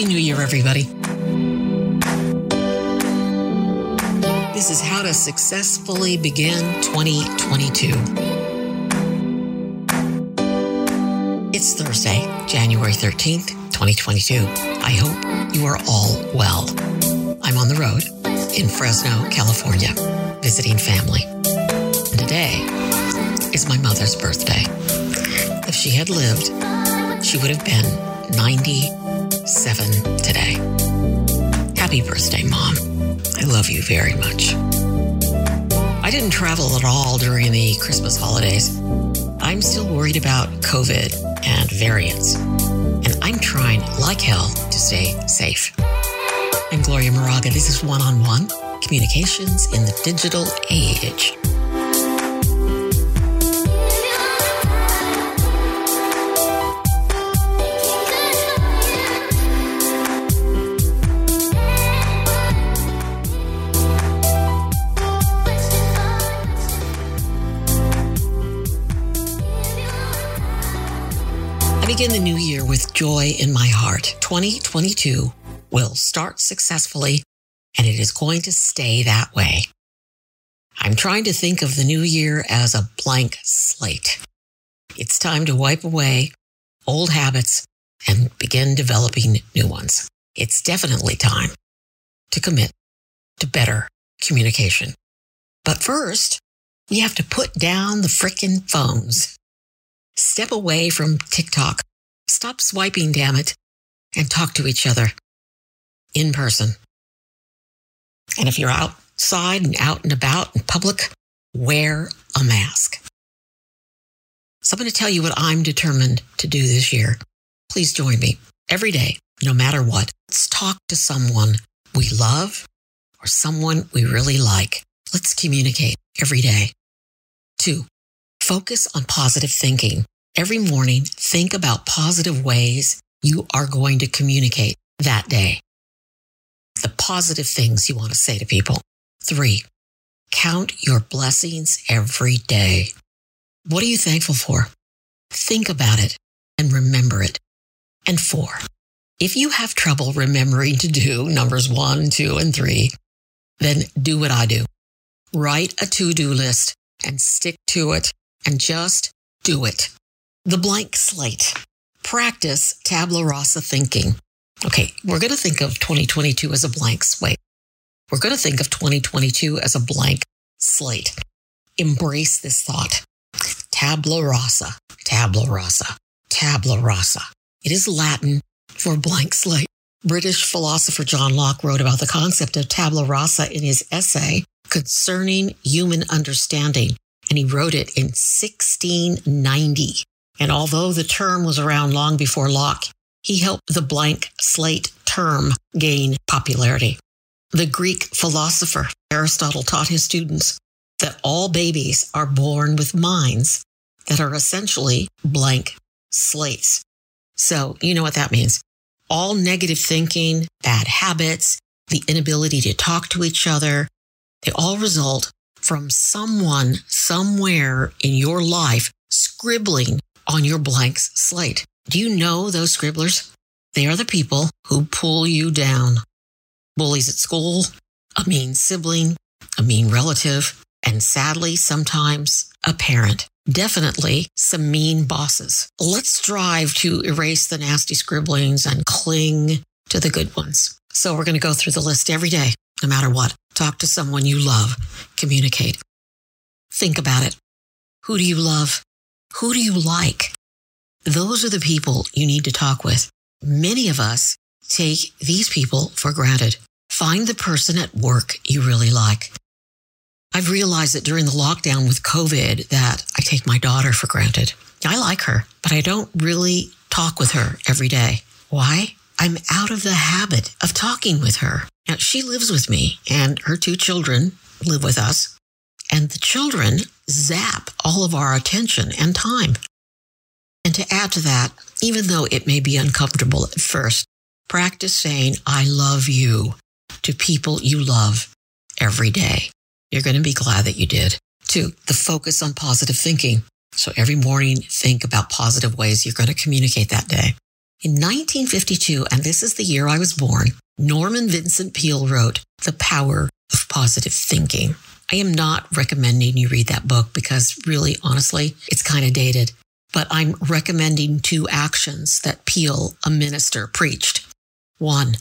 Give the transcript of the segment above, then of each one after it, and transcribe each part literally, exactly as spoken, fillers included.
Happy New Year, everybody. This is how to successfully begin twenty twenty-two. It's Thursday, January thirteenth, twenty twenty-two. I hope you are all well. I'm on the road in Fresno, California, visiting family. And today is my mother's birthday. If she had lived, she would have been ninety-seven today. Happy birthday, Mom. I love you very much. I didn't travel at all during the Christmas holidays. I'm still worried about COVID and variants, and I'm trying like hell to stay safe. I'm Gloria Moraga. This is One-on-One, Communications in the Digital Age. Begin the new year with joy in my heart. twenty twenty-two will start successfully, and it is going to stay that way. I'm trying to think of the new year as a blank slate. It's time to wipe away old habits and begin developing new ones. It's definitely time to commit to better communication. But first, we have to put down the frickin' phones. Step away from TikTok. Stop swiping, damn it, and talk to each other in person. And if you're outside and out and about in public, wear a mask. So I'm going to tell you what I'm determined to do this year. Please join me every day, no matter what. Let's talk to someone we love or someone we really like. Let's communicate every day. Two. Focus on positive thinking. Every morning, think about positive ways you are going to communicate that day. The positive things you want to say to people. Three, count your blessings every day. What are you thankful for? Think about it and remember it. And four, if you have trouble remembering to do numbers one, two, and three, then do what I do. Write a to-do list and stick to it. And just do it. The blank slate. Practice tabula rasa thinking. Okay, we're going to think of twenty twenty-two as a blank slate. We're going to think of twenty twenty-two as a blank slate. Embrace this thought. Tabula rasa, tabula rasa, tabula rasa. It is Latin for blank slate. British philosopher John Locke wrote about the concept of tabula rasa in his essay, Concerning Human Understanding. And he wrote it in sixteen ninety. And although the term was around long before Locke, he helped the blank slate term gain popularity. The Greek philosopher Aristotle taught his students that all babies are born with minds that are essentially blank slates. So you know what that means. All negative thinking, bad habits, the inability to talk to each other, they all result from someone somewhere in your life scribbling on your blank slate. Do you know those scribblers? They are the people who pull you down. Bullies at school, a mean sibling, a mean relative, and sadly, sometimes a parent. Definitely some mean bosses. Let's strive to erase the nasty scribblings and cling to the good ones. So we're going to go through the list every day, no matter what. Talk to someone you love. Communicate. Think about it. Who do you love? Who do you like? Those are the people you need to talk with. Many of us take these people for granted. Find the person at work you really like. I've realized that during the lockdown with COVID that I take my daughter for granted. I like her, but I don't really talk with her every day. Why? I'm out of the habit of talking with her. Now, she lives with me, and her two children live with us, and the children zap all of our attention and time. And to add to that, even though it may be uncomfortable at first, practice saying, I love you to people you love every day. You're going to be glad that you did. Two, the focus on positive thinking. So every morning, think about positive ways you're going to communicate that day. In nineteen fifty-two, and this is the year I was born, Norman Vincent Peale wrote The Power of Positive Thinking. I am not recommending you read that book because really, honestly, it's kind of dated. But I'm recommending two actions that Peale, a minister, preached. One,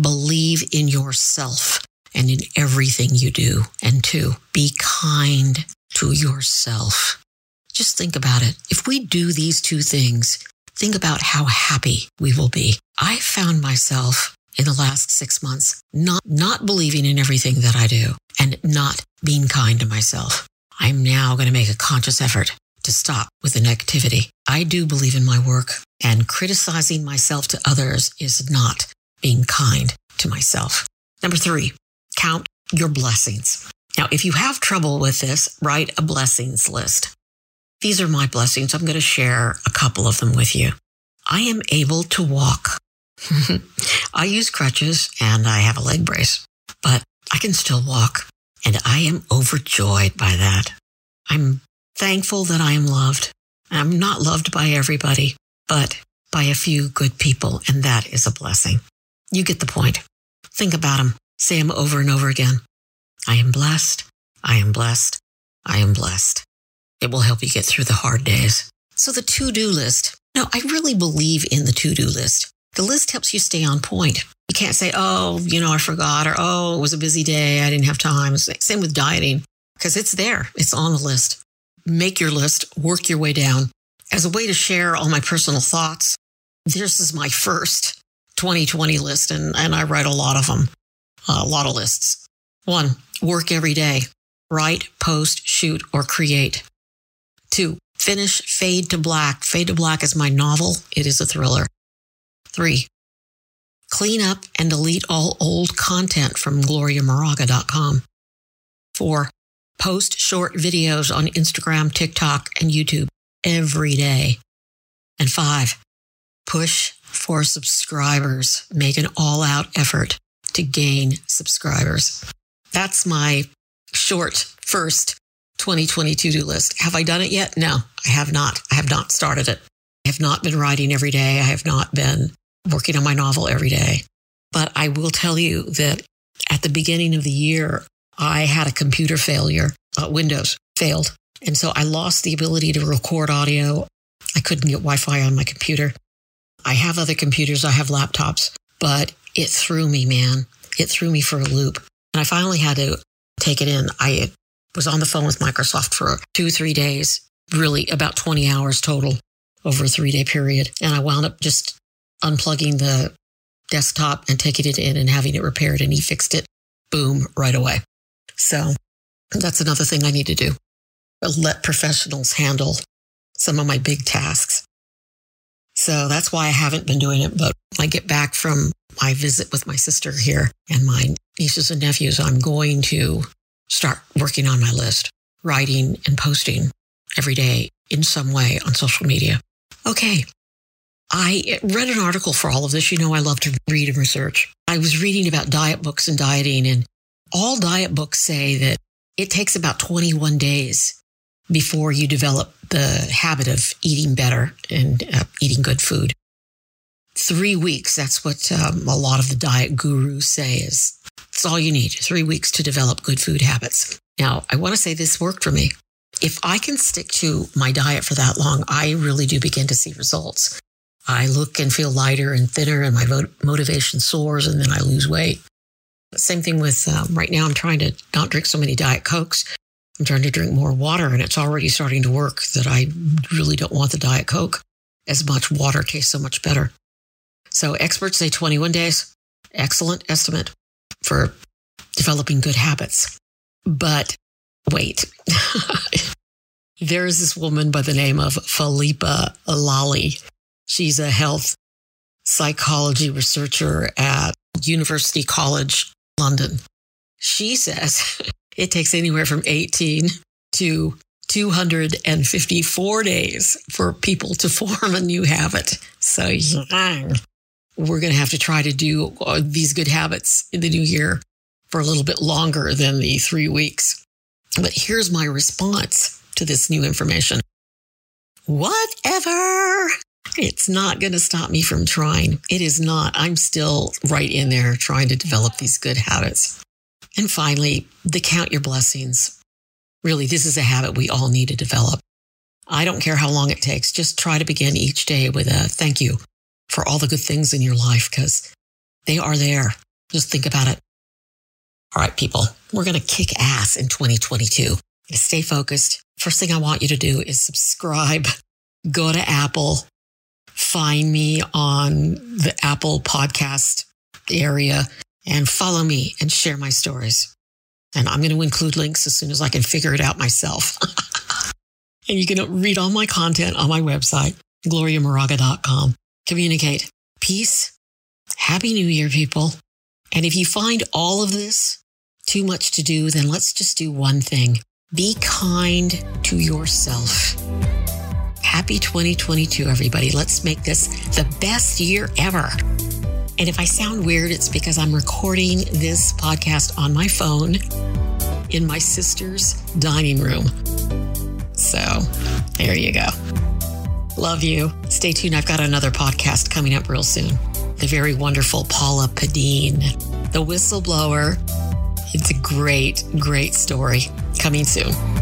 believe in yourself and in everything you do. And two, be kind to yourself. Just think about it. If we do these two things, think about how happy we will be. I found myself in the last six months not, not believing in everything that I do and not being kind to myself. I'm now going to make a conscious effort to stop with the negativity. I do believe in my work, and criticizing myself to others is not being kind to myself. Number three, count your blessings. Now, if you have trouble with this, write a blessings list. These are my blessings. I'm going to share a couple of them with you. I am able to walk. I use crutches and I have a leg brace, but I can still walk, and I am overjoyed by that. I'm thankful that I am loved. I'm not loved by everybody, but by a few good people, and that is a blessing. You get the point. Think about them. Say them over and over again. I am blessed. I am blessed. I am blessed. It will help you get through the hard days. So the to-do list. Now, I really believe in the to-do list. The list helps you stay on point. You can't say, oh, you know, I forgot, or oh, it was a busy day, I didn't have time. Same with dieting, because it's there. It's on the list. Make your list, work your way down. As a way to share all my personal thoughts, this is my first twenty twenty list, and, and I write a lot of them, uh, a lot of lists. One, work every day. Write, post, shoot, or create. Two, finish Fade to Black. Fade to Black is my novel. It is a thriller. Three, clean up and delete all old content from gloria moraga dot com. Four, post short videos on Instagram, TikTok, and YouTube every day. And five, push for subscribers. Make an all-out effort to gain subscribers. That's my short first twenty twenty-two to-do list. Have I done it yet? No, I have not. I have not started it. I have not been writing every day. I have not been working on my novel every day. But I will tell you that at the beginning of the year, I had a computer failure. Uh, Windows failed. And so I lost the ability to record audio. I couldn't get Wi-Fi on my computer. I have other computers. I have laptops. But it threw me, man. It threw me for a loop. And I finally had to take it in. I was on the phone with Microsoft for two, three days, really about twenty hours total over a three-day period. And I wound up just unplugging the desktop and taking it in and having it repaired. And he fixed it, boom, right away. So that's another thing I need to do. Let professionals handle some of my big tasks. So that's why I haven't been doing it. But when I get back from my visit with my sister here and my nieces and nephews, I'm going to start working on my list, writing and posting every day in some way on social media. Okay. I read an article for all of this. You know, I love to read and research. I was reading about diet books and dieting, and all diet books say that it takes about twenty-one days before you develop the habit of eating better and uh, eating good food. Three weeks, that's what um, a lot of the diet gurus say is, it's all you need, three weeks to develop good food habits. Now, I want to say this worked for me. If I can stick to my diet for that long, I really do begin to see results. I look and feel lighter and thinner, and my motivation soars, and then I lose weight. Same thing with um, right now, I'm trying to not drink so many Diet Cokes. I'm trying to drink more water, and it's already starting to work that I really don't want the Diet Coke as much. Water tastes so much better. So experts say twenty-one days, excellent estimate for developing good habits. But wait, there is this woman by the name of Philippa Lally. She's a health psychology researcher at University College London. She says it takes anywhere from eighteen to two hundred fifty-four days for people to form a new habit. So we're going to have to try to do these good habits in the new year for a little bit longer than the three weeks. But here's my response to this new information. Whatever. it's not going to stop me from trying. It is not. I'm still right in there trying to develop these good habits. And finally, the count your blessings. Really, this is a habit we all need to develop. I don't care how long it takes. Just try to begin each day with a thank you for all the good things in your life, because they are there. Just think about it. All right, people, we're going to kick ass in twenty twenty-two. Stay focused. First thing I want you to do is subscribe. Go to Apple. Find me on the Apple podcast area and follow me and share my stories. And I'm going to include links as soon as I can figure it out myself. And you can read all my content on my website, gloria moraga dot com. Communicate. Peace. Happy New Year, people. And if you find all of this too much to do, then let's just do one thing. Be kind to yourself. Happy twenty twenty-two, everybody. Let's make this the best year ever. And if I sound weird, it's because I'm recording this podcast on my phone in my sister's dining room. So there you go. Love you. Stay tuned. I've got another podcast coming up real soon. The very wonderful Paula Padine, the whistleblower. It's a great, great story coming soon.